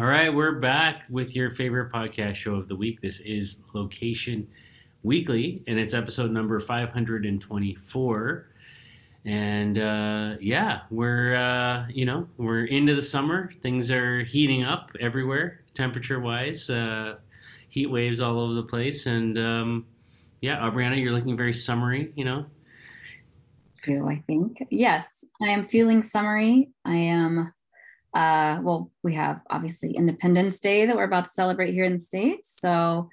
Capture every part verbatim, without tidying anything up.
All right, we're back with your favorite podcast show of the week. This is Location Weekly, and it's episode number five hundred twenty-four. And uh, yeah, we're uh, you know we're into the summer. Things are heating up everywhere, temperature-wise. Uh, heat waves all over the place, and um, yeah, Aubriana, you're looking very summery. You know, do I think? Yes, I am feeling summery. I am. Uh, well, we have obviously Independence Day that we're about to celebrate here in the States. So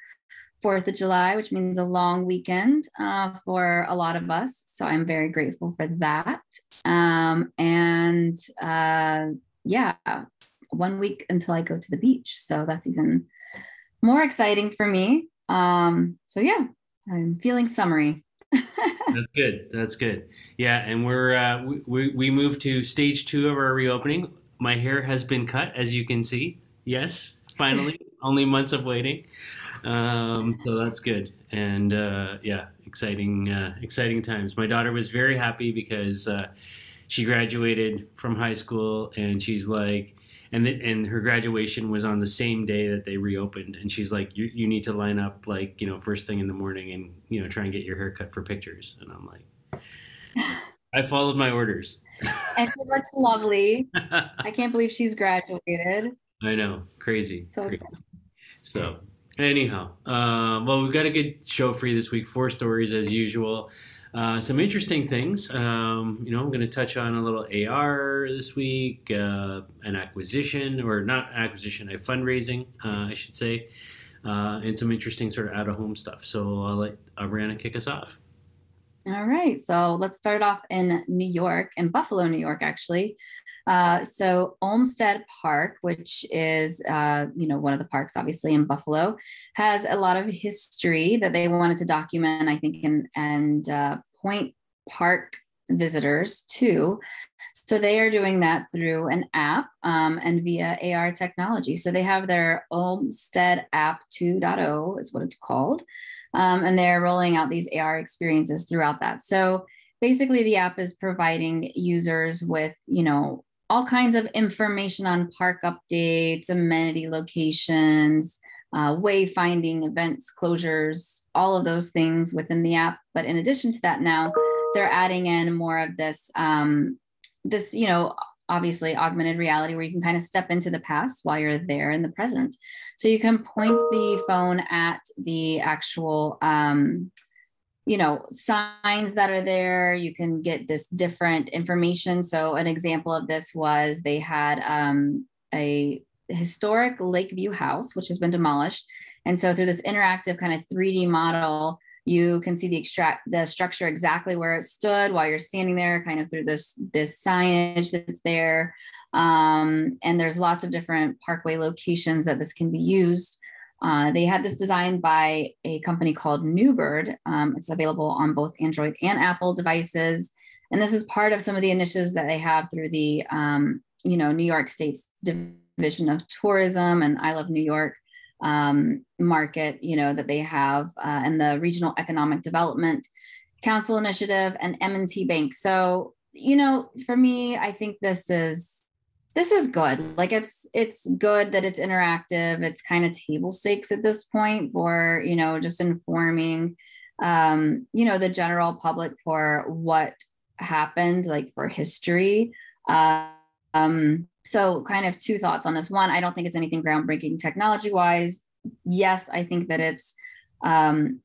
fourth of July, which means a long weekend uh, for a lot of us. So I'm very grateful for that. Um, and uh, yeah, one week until I go to the beach. So that's even more exciting for me. Um, so yeah, I'm feeling summery. That's good. That's good. Yeah. And we're, uh, we, we, we moved to stage two of our reopening. My hair has been cut, as you can see. Yes, finally, only months of waiting. Um, so that's good. And uh, yeah, exciting, uh, exciting times. My daughter was very happy because uh, she graduated from high school, and she's like, and th- and her graduation was on the same day that they reopened. And she's like, you you need to line up, like, you know, first thing in the morning, and, you know, try and get your hair cut for pictures. And I'm like, I followed my orders. And she looks lovely. I can't believe she's graduated. I know, crazy. So crazy. Exciting. So anyhow, uh, well, we've got a good show for you this week. Four stories as usual. Uh, some interesting things. Um, you know, I'm going to touch on a little A R this week, uh, an acquisition, or not acquisition, a fundraising, uh, I should say, uh, and some interesting sort of out-of-home stuff. So I'll let Aubriana kick us off. All right, so let's start off in New York, in Buffalo, New York, actually. Uh, so Olmsted Park, which is, uh, you know, one of the parks, obviously, in Buffalo, has a lot of history that they wanted to document, I think, and, and uh, point park visitors to. So they are doing that through an app um, and via A R technology. So they have their Olmsted App two point oh is what it's called. Um, and they're rolling out these A R experiences throughout that. So basically the app is providing users with, you know, all kinds of information on park updates, amenity locations, uh, wayfinding, events, closures, all of those things within the app. But in addition to that, now they're adding in more of this, um, this, you know, obviously augmented reality, where you can kind of step into the past while you're there in the present. So you can point the phone at the actual, um, you know, signs that are there. You can get this different information. So an example of this was they had um, a historic Lakeview house, which has been demolished. And so through this interactive kind of three D model, you can see the extract the structure exactly where it stood while you're standing there, kind of through this, this signage that's there. Um, and there's lots of different parkway locations that this can be used. Uh, they had this designed by a company called Newbird. Um, it's available on both Android and Apple devices. And this is part of some of the initiatives that they have through the, um, you know, New York State's Division of Tourism and I Love New York. Um, market, you know, that they have, uh, and the Regional Economic Development Council Initiative and M and T Bank. So, you know, for me, I think this is, this is good. Like it's, it's good that it's interactive. It's kind of table stakes at this point for, you know, just informing, um, you know, the general public for what happened, like for history. Uh, um, So kind of two thoughts on this. One, I don't think it's anything groundbreaking technology-wise. Yes, I think that it's um,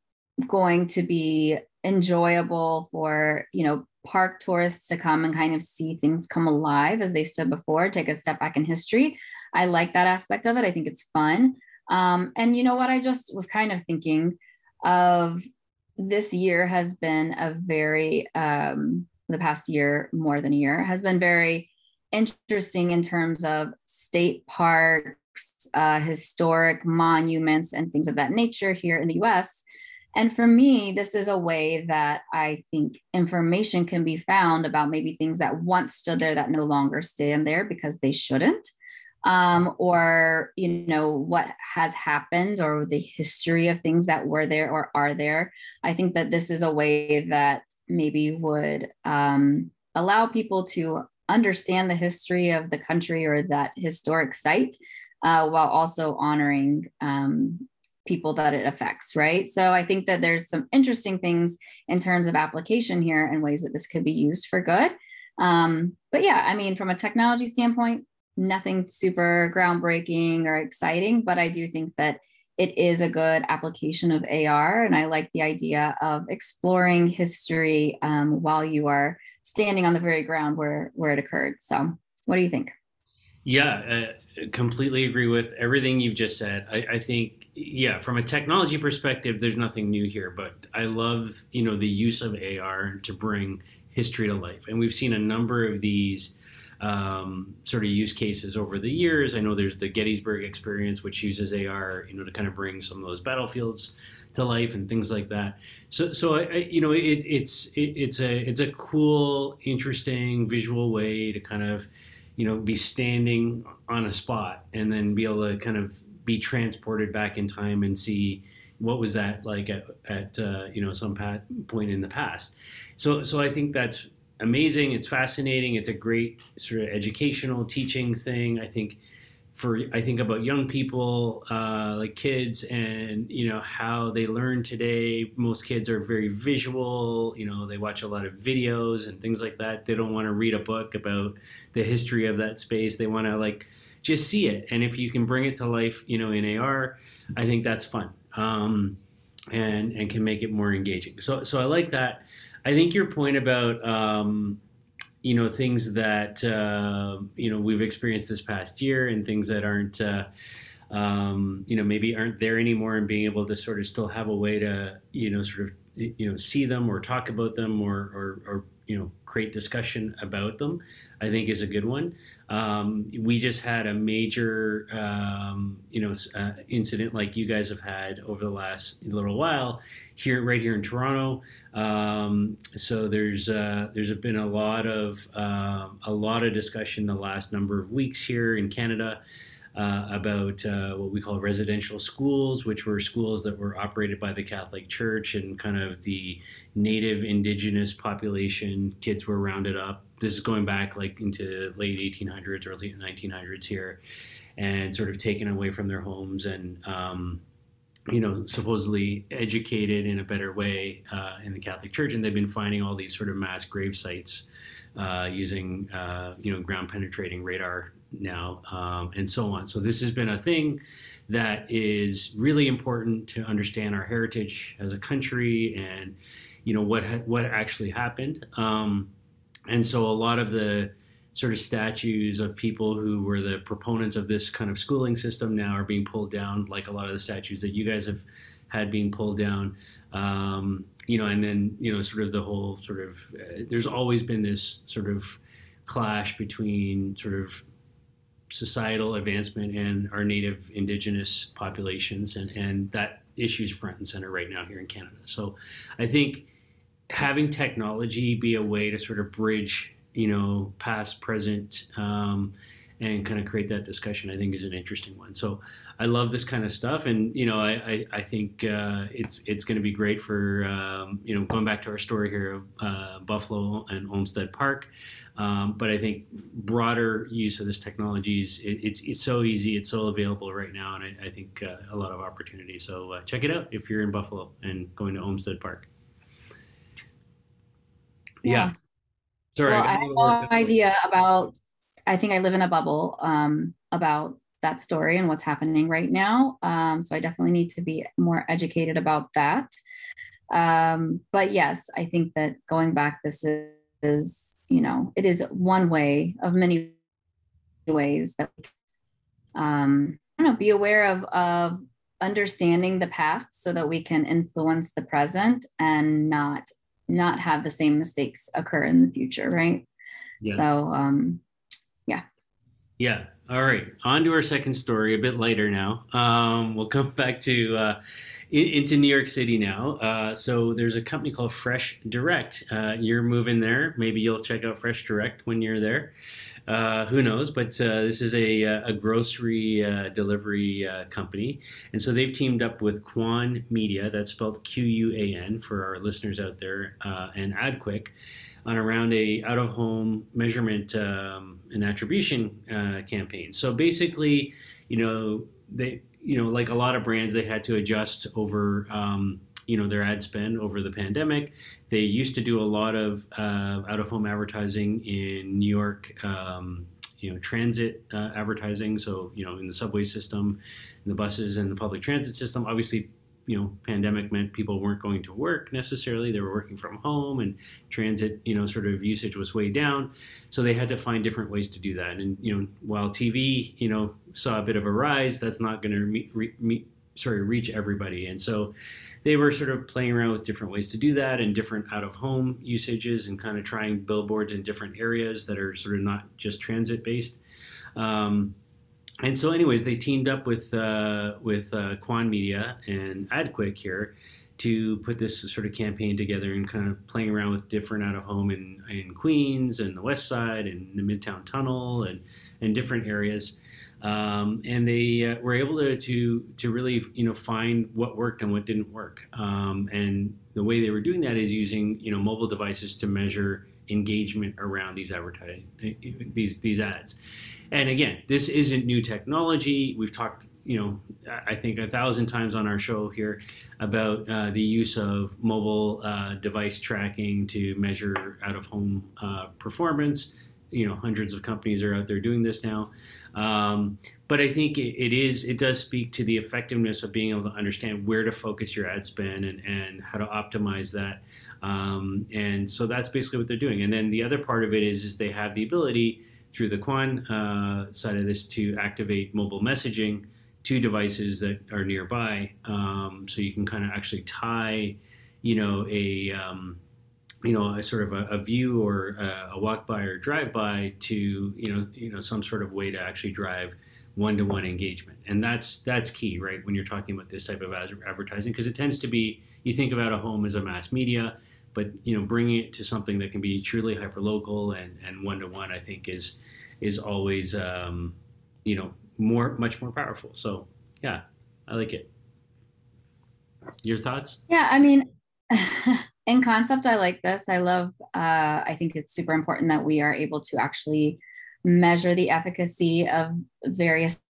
going to be enjoyable for, you know, park tourists to come and kind of see things come alive as they stood before, take a step back in history. I like that aspect of it. I think it's fun. Um, and you know what? I just was kind of thinking of this year has been a very, um, the past year, more than a year, has been very interesting in terms of state parks, uh, historic monuments, and things of that nature here in the U S. And for me, this is a way that I think information can be found about maybe things that once stood there that no longer stand there because they shouldn't, um, or, you know, what has happened or the history of things that were there or are there. I think that this is a way that maybe would um, allow people to understand the history of the country or that historic site uh, while also honoring um, people that it affects, right? So I think that there's some interesting things in terms of application here and ways that this could be used for good. Um, but yeah, I mean, from a technology standpoint, nothing super groundbreaking or exciting, but I do think that it is a good application of A R. And I like the idea of exploring history um, while you are standing on the very ground where, where it occurred. So what do you think? Yeah, I completely agree with everything you've just said. I, I think, yeah, from a technology perspective, there's nothing new here, but I love, you know, the use of A R to bring history to life. And we've seen a number of these Um, sort of use cases over the years. I know there's the Gettysburg experience, which uses A R, you know, to kind of bring some of those battlefields to life and things like that. So, so I, I you know, it, it's it, it's a it's a cool, interesting visual way to kind of, you know, be standing on a spot and then be able to kind of be transported back in time and see what was that like at, at uh, you know, some pa- point in the past. So, so I think that's amazing. It's fascinating. It's a great sort of educational teaching thing. I think for, I think about young people, uh, like kids and, you know, how they learn today. Most kids are very visual, you know, they watch a lot of videos and things like that. They don't want to read a book about the history of that space. They want to like just see it. And if you can bring it to life, you know, in A R, I think that's fun. Um, and, and can make it more engaging. So, so I like that. I think your point about, um, you know, things that, uh, you know, we've experienced this past year and things that aren't, uh, um, you know, maybe aren't there anymore, and being able to sort of still have a way to, you know, sort of, you know, see them or talk about them or, or, or you know, create discussion about them, I think is a good one. Um, we just had a major, um, you know, uh, incident like you guys have had over the last little while here, right here in Toronto. Um, so there's uh, there's been a lot of uh, a lot of discussion the last number of weeks here in Canada uh, about uh, what we call residential schools, which were schools that were operated by the Catholic Church and kind of the native indigenous population. Kids were rounded up. This is going back like into late eighteen hundreds, early nineteen hundreds here, and sort of taken away from their homes and, um, you know, supposedly educated in a better way uh, in the Catholic Church. And they've been finding all these sort of mass grave sites uh, using, uh, you know, ground penetrating radar now um, and so on. So this has been a thing that is really important to understand our heritage as a country and, you know, what, ha- what actually happened. Um, And so a lot of the sort of statues of people who were the proponents of this kind of schooling system now are being pulled down, like a lot of the statues that you guys have had being pulled down. Um, you know, and then, you know, sort of the whole sort of, uh, there's always been this sort of clash between sort of societal advancement and our native indigenous populations. And, and that issue's front and center right now here in Canada. So I think having technology be a way to sort of bridge, you know, past, present, um, and kind of create that discussion, I think is an interesting one. So I love this kind of stuff. And, you know, I, I, I think uh, it's it's going to be great for, um, you know, going back to our story here of uh, Buffalo and Olmsted Park. Um, but I think broader use of this technology is, it, it's it's so easy, it's so available right now. And I, I think uh, a lot of opportunity. So uh, check it out if you're in Buffalo and going to Olmsted Park. Yeah. yeah. Sorry. Well, I, I have no idea about, I think I live in a bubble um, about that story and what's happening right now. Um, so I definitely need to be more educated about that. Um, but yes, I think that going back, this is, is, you know, it is one way of many ways that we can, um, I don't know, be aware of, of understanding the past so that we can influence the present and not not have the same mistakes occur in the future, right? Yeah. So, um, yeah. Yeah. All right. On to our second story, a bit lighter now. Um, we'll come back to uh, in, into New York City now. Uh, so there's a company called Fresh Direct. Uh, you're moving there. Maybe you'll check out Fresh Direct when you're there. Uh, who knows? But uh, this is a, a grocery uh, delivery uh, company. And so they've teamed up with Quan Media, that's spelled Q U A N for our listeners out there, uh, and AdQuick, on around a out-of-home measurement um, and attribution uh, campaign. So basically, you know, they, you know, like a lot of brands, they had to adjust over, um, you know, their ad spend over the pandemic. They used to do a lot of uh, out-of-home advertising in New York, um, you know, transit uh, advertising. So, you know, in the subway system, in the buses and the public transit system. Obviously, you know, pandemic meant people weren't going to work necessarily. They were working from home, and transit, you know, sort of usage was way down. So they had to find different ways to do that. And, you know, while T V, you know, saw a bit of a rise, that's not going to re- re- re- sorry, reach everybody. And so they were sort of playing around with different ways to do that and different out-of-home usages, and kind of trying billboards in different areas that are sort of not just transit-based. Um, and so anyways, they teamed up with uh, with uh, Quan Media and AdQuick here to put this sort of campaign together, and kind of playing around with different out-of-home in, in Queens and the West Side and the Midtown Tunnel and, and different areas. Um, and they uh, were able to, to to really, you know, find what worked and what didn't work. Um, and the way they were doing that is using, you know, mobile devices to measure engagement around these advertising, these these ads. And again, this isn't new technology. We've talked, you know, I think a thousand times on our show here about uh, the use of mobile uh, device tracking to measure out-of-home uh, performance. You know, hundreds of companies are out there doing this now. Um, but I think it, it is, it does speak to the effectiveness of being able to understand where to focus your ad spend and, and how to optimize that. Um, and so that's basically what they're doing. And then the other part of it is, is they have the ability through the Quan uh, side of this to activate mobile messaging to devices that are nearby. Um, so you can kind of actually tie, you know, a, um, you know, a sort of a, a view or a, a walk by or drive by to, you know, you know, some sort of way to actually drive one-to-one engagement. And that's, that's key, right? When you're talking about this type of advertising, because it tends to be, you think about a home as a mass media, but, you know, bringing it to something that can be truly hyper-local and, and one-to-one, I think is, is always, um, you know, more, much more powerful. So yeah, I like it. Your thoughts? Yeah. I mean, in concept, I like this. I love, uh, I think it's super important that we are able to actually measure the efficacy of various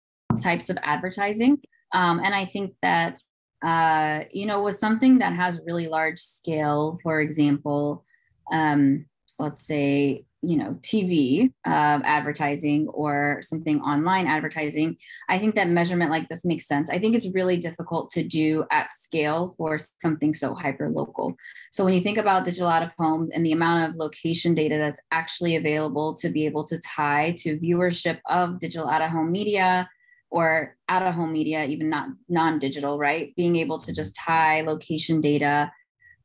types of advertising. Um, and I think that, uh, you know, with something that has really large scale, for example, um, let's say, you know, T V uh, advertising or something online advertising, I think that measurement like this makes sense. I think it's really difficult to do at scale for something so hyper-local. So when you think about digital out-of-home and the amount of location data that's actually available to be able to tie to viewership of digital out-of-home media or out-of-home media, even not non-digital, right? Being able to just tie location data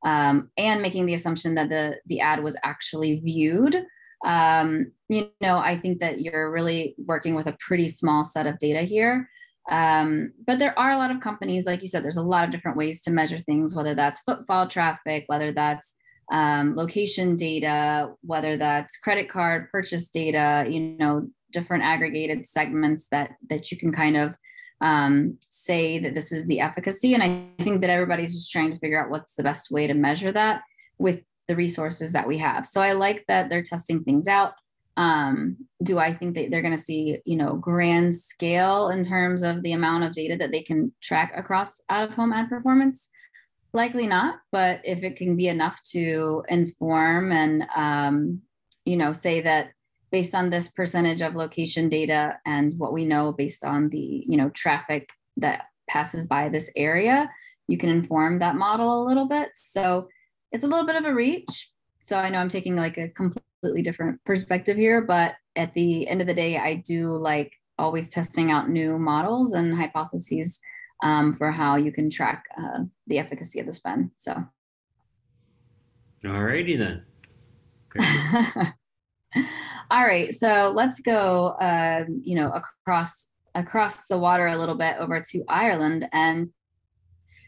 um, and making the assumption that the, the ad was actually viewed. Um, you know, I think that you're really working with a pretty small set of data here. Um, but there are a lot of companies, like you said, there's a lot of different ways to measure things, whether that's footfall traffic, whether that's um, location data, whether that's credit card purchase data, you know, different aggregated segments that, that you can kind of um, say that this is the efficacy. And I think that everybody's just trying to figure out what's the best way to measure that with the resources that we have. So I like that they're testing things out. Um, do I think that they're going to see, you know, grand scale in terms of the amount of data that they can track across out-of-home ad performance? Likely not, but if it can be enough to inform and, um, you know, say that based on this percentage of location data and what we know based on the, you know, traffic that passes by this area, you can inform that model a little bit. So it's a little bit of a reach. So I know I'm taking like a completely different perspective here, but at the end of the day, I do like always testing out new models and hypotheses um, for how you can track uh, the efficacy of the spend, so. All righty then. All right, so let's go, uh, you know, across, across the water a little bit over to Ireland. And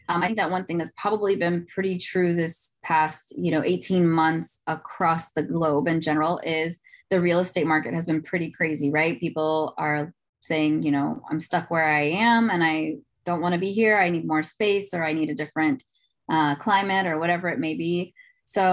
Um, I think that one thing that's probably been pretty true this past, you know, eighteen months across the globe in general is the real estate market has been pretty crazy, right? People are saying, you know, I'm stuck where I am and I don't want to be here. I need more space or I need a different uh, climate or whatever it may be. So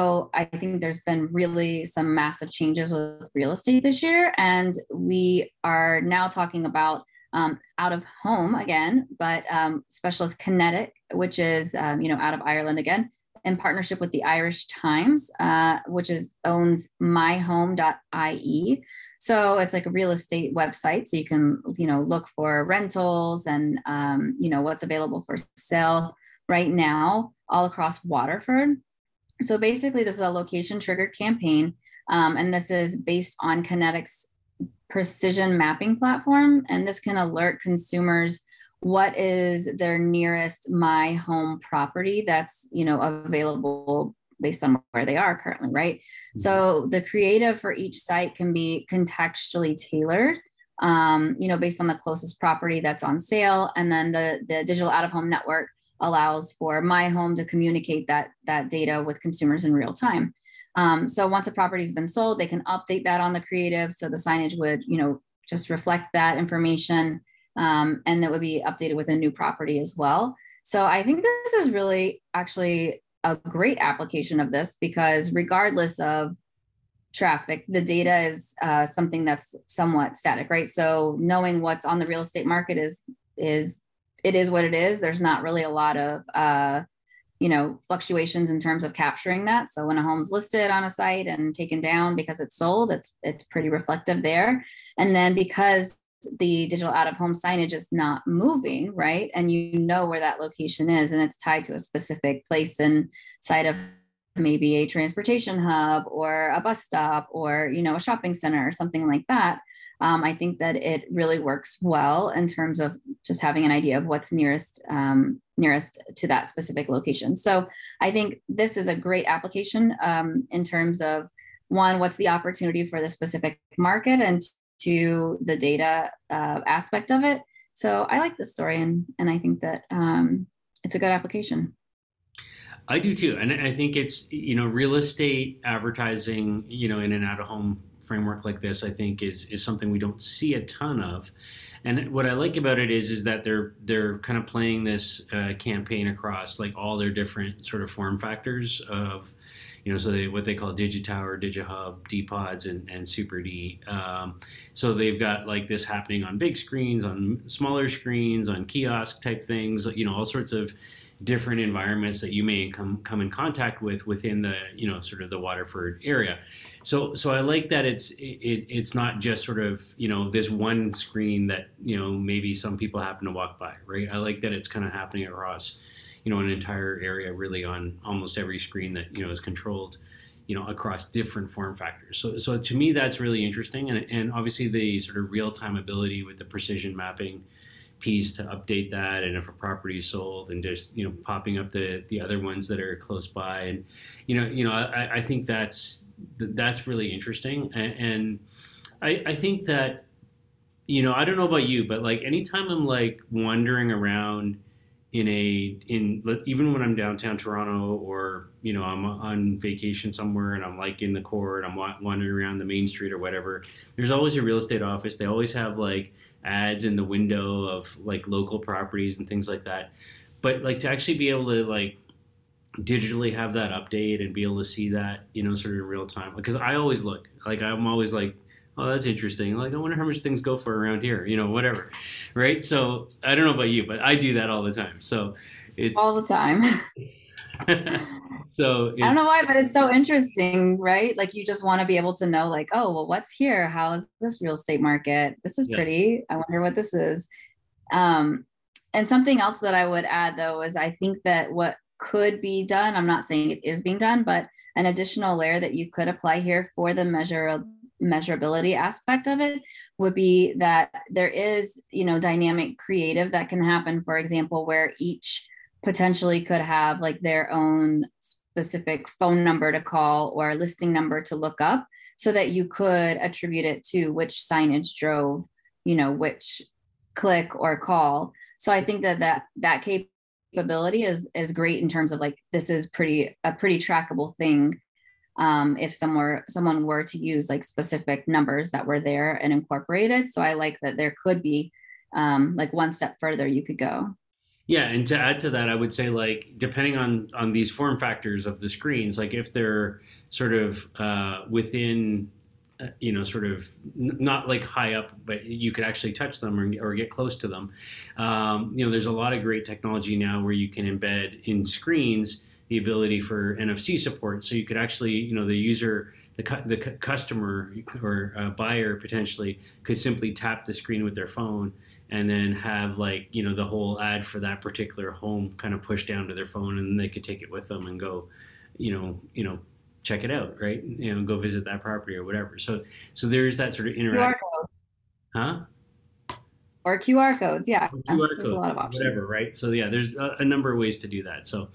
I think there's been really some massive changes with real estate this year. And we are now talking about um, out of home again, but um, specialist Kinetic, which is, um, you know, out of Ireland again, in partnership with the Irish Times, uh, which is owns my home dot I E. So it's like a real estate website. So you can, you know, look for rentals and, um, you know, what's available for sale right now all across Waterford. So basically this is a location triggered campaign. Um, and this is based on Kinetic's precision mapping platform. And this can alert consumers what is their nearest My Home property that's, you know, available based on where they are currently, right? So the creative for each site can be contextually tailored, um, you know, based on the closest property that's on sale. And then the, the digital out-of-home network allows for My Home to communicate that, that data with consumers in real time. Um, so once a property's been sold, they can update that on the creative. So the signage would, you know, just reflect that information, um, and that would be updated with a new property as well. So I think this is really actually a great application of this, because regardless of traffic, the data is uh, something that's somewhat static, right? So knowing what's on the real estate market is, is it is what it is. There's not really a lot of, uh, you know, fluctuations in terms of capturing that. So when a home's listed on a site and taken down because it's sold, it's it's pretty reflective there. And then because the digital out-of-home signage is not moving, right? And you know where that location is, and it's tied to a specific place inside of maybe a transportation hub or a bus stop or, you know, a shopping center or something like that. Um, I think that it really works well in terms of just having an idea of what's nearest um, nearest to that specific location. So I think this is a great application um, in terms of, one, what's the opportunity for the specific market, and two, the data uh, aspect of it. So I like this story, and, and I think that um, it's a good application. I do too. And I think it's, you know, real estate advertising, you know, in and out of home framework like this, I think is is something we don't see a ton of. And what I like about it is is that they're they're kind of playing this uh, campaign across like all their different sort of form factors of, you know, so they, what they call DigiTower, DigiHub, DPods, and, and Super D. Um, so they've got like this happening on big screens, on smaller screens, on kiosk type things, you know, all sorts of different environments that you may come come in contact with within the, you know, sort of the Waterford area. So so I like that it's it, it's not just sort of, you know, this one screen that, you know, maybe some people happen to walk by, right? I like that it's kind of happening across, you know, an entire area, really, on almost every screen that, you know, is controlled, you know, across different form factors. So so to me that's really interesting, and and obviously the sort of real-time ability with the precision mapping piece to update that, and if a property is sold, and just, you know, popping up the the other ones that are close by, and you know you know I, I think that's that's really interesting, and, and I I think that, you know, I don't know about you, but like anytime I'm like wandering around in a in even when I'm downtown Toronto, or you know I'm on vacation somewhere and I'm like in the core and I'm wandering around the main street or whatever, there's always a real estate office. They always have like ads in the window of like local properties and things like that. But like to actually be able to like digitally have that update and be able to see that, you know, sort of in real time, because I always look, like I'm always like, oh, that's interesting, like I wonder how much things go for around here, you know, whatever, right? So I don't know about you, but I do that all the time. So it's all the time. So I don't know why, but it's so interesting, right? Like you just want to be able to know like, oh, well, what's here? How is this real estate market? This is yeah. pretty. I wonder what this is. Um, and something else that I would add though, is I think that what could be done, I'm not saying it is being done, but an additional layer that you could apply here for the measure measurability aspect of it would be that there is, you know, dynamic creative that can happen, for example, where each potentially could have like their own specific phone number to call or listing number to look up, so that you could attribute it to which signage drove, you know, which click or call. So I think that that, that capability is, is great in terms of like, this is pretty, a pretty trackable thing. Um, if somewhere, someone were to use like specific numbers that were there and incorporated. So I like that there could be um, like one step further you could go. Yeah, and to add to that, I would say like depending on on these form factors of the screens, like if they're sort of uh, within uh, you know, sort of n not like high up, but you could actually touch them or, or get close to them. Um, you know, there's a lot of great technology now where you can embed in screens the ability for N F C support. So you could actually, you know, the user, the, cu the cu customer or uh, buyer potentially could simply tap the screen with their phone and then have, like, you know, the whole ad for that particular home kind of pushed down to their phone, and they could take it with them and go, you know, you know, check it out, right? You know, go visit that property or whatever. So, so there's that sort of interaction. Huh? Or Q R codes, yeah. Or Q R there's codes, a lot of options. Whatever, right? So yeah, there's a, a number of ways to do that. So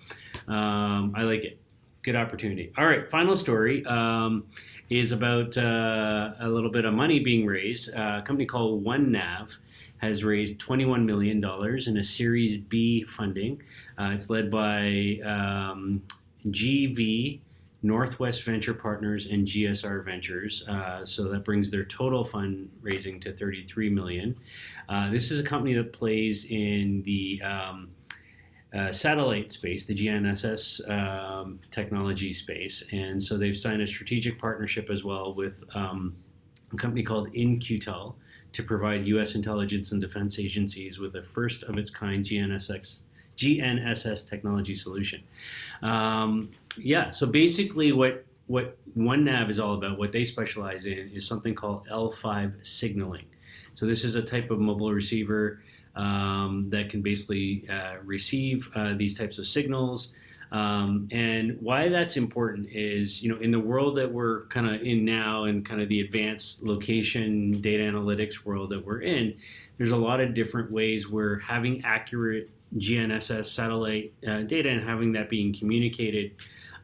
um, I like it. Good opportunity. All right, final story um, is about uh, a little bit of money being raised. Uh, a company called OneNav has raised twenty-one million dollars in a Series B funding. Uh, it's led by um, G V, Northwest Venture Partners, and G S R Ventures. Uh, so that brings their total fundraising to thirty-three million dollars. Uh, this is a company that plays in the um, uh, satellite space, the G N S S um, technology space. And so they've signed a strategic partnership as well with um, a company called In Q Tel to provide U S intelligence and defense agencies with a first of its kind G N S S G N S S technology solution. Um, yeah, so basically what, what OneNav is all about, what they specialize in, is something called L five signaling. So this is a type of mobile receiver um, that can basically uh, receive uh, these types of signals. Um, and why that's important is, you know, in the world that we're kind of in now, and kind of the advanced location data analytics world that we're in, there's a lot of different ways where having accurate G N S S satellite uh, data and having that being communicated,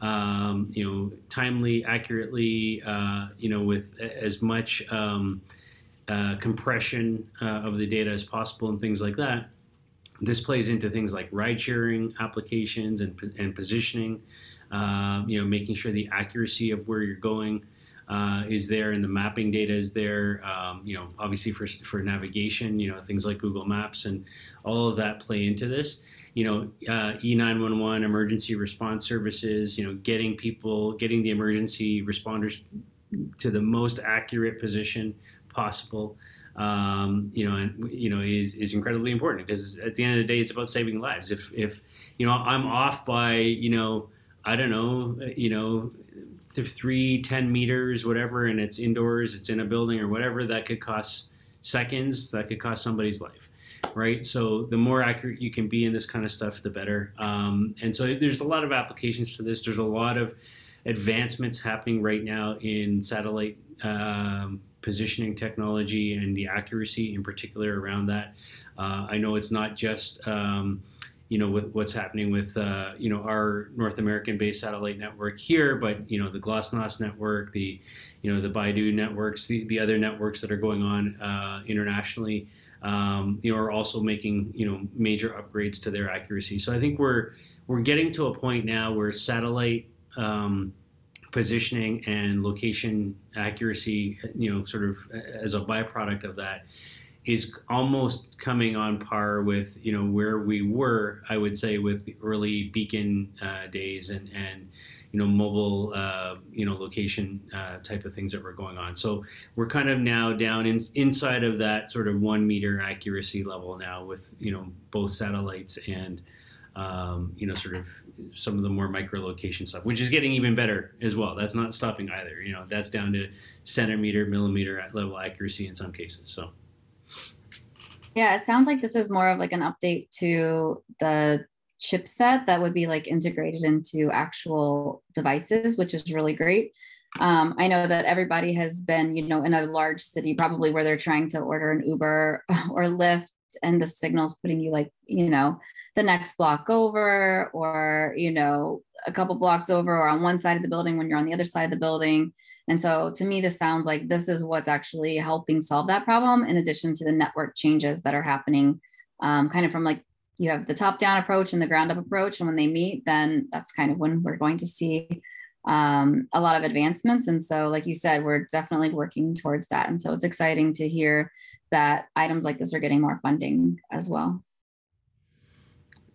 um, you know, timely, accurately, uh, you know, with as much um, uh, compression uh, of the data as possible and things like that. This plays into things like ride sharing applications and, and positioning, uh, you know, making sure the accuracy of where you're going Uh, is there, and the mapping data is there, um, you know, obviously for, for navigation, you know, things like Google Maps and all of that play into this. You know, uh, E nine one one, emergency response services, you know, getting people, getting the emergency responders to the most accurate position possible, um, you know, and, you know, is, is incredibly important, because at the end of the day, it's about saving lives. If, if, you know, I'm off by, you know, I don't know, you know, three, ten meters, whatever, and it's indoors, it's in a building or whatever, that could cost seconds, that could cost somebody's life, right? So the more accurate you can be in this kind of stuff, the better. Um, and so there's a lot of applications to this. There's a lot of advancements happening right now in satellite um, positioning technology and the accuracy in particular around that. Uh, I know it's not just... Um, you know, with what's happening with, uh, you know, our North American-based satellite network here, but, you know, the GLONASS network, the, you know, the Baidu networks, the, the other networks that are going on uh, internationally, um, you know, are also making, you know, major upgrades to their accuracy. So I think we're, we're getting to a point now where satellite um, positioning and location accuracy, you know, sort of as a byproduct of that, is almost coming on par with, you know, where we were, I would say, with the early beacon uh, days and, and, you know, mobile, uh, you know, location uh, type of things that were going on. So we're kind of now down in, inside of that sort of one meter accuracy level now with, you know, both satellites and, um, you know, sort of some of the more micro location stuff, which is getting even better as well. That's not stopping either. You know, that's down to centimeter, millimeter level accuracy in some cases. So. Yeah, it sounds like this is more of like an update to the chipset that would be like integrated into actual devices, which is really great. Um, I know that everybody has been, you know, in a large city, probably where they're trying to order an Uber or Lyft, and the signal's putting you like, you know, the next block over, or, you know, a couple blocks over, or on one side of the building when you're on the other side of the building. And so to me, this sounds like this is what's actually helping solve that problem, in addition to the network changes that are happening um, kind of from, like, you have the top down approach and the ground up approach. And when they meet, then that's kind of when we're going to see um, a lot of advancements. And so, like you said, we're definitely working towards that. And so it's exciting to hear that items like this are getting more funding as well.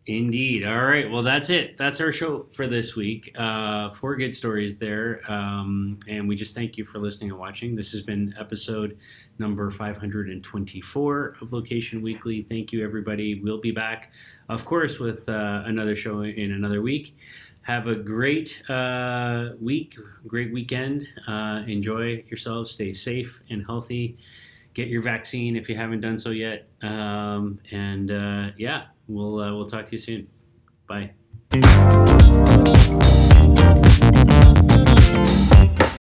Indeed. All right. Well, that's it. That's our show for this week. Uh, four good stories there. Um, and we just thank you for listening and watching. This has been episode number five hundred twenty-four of Location Weekly. Thank you, everybody. We'll be back, of course, with uh, another show in another week. Have a great uh, week, great weekend. Uh, enjoy yourselves. Stay safe and healthy. Get your vaccine if you haven't done so yet. Um, and uh, yeah. We'll, uh, we'll talk to you soon. Bye.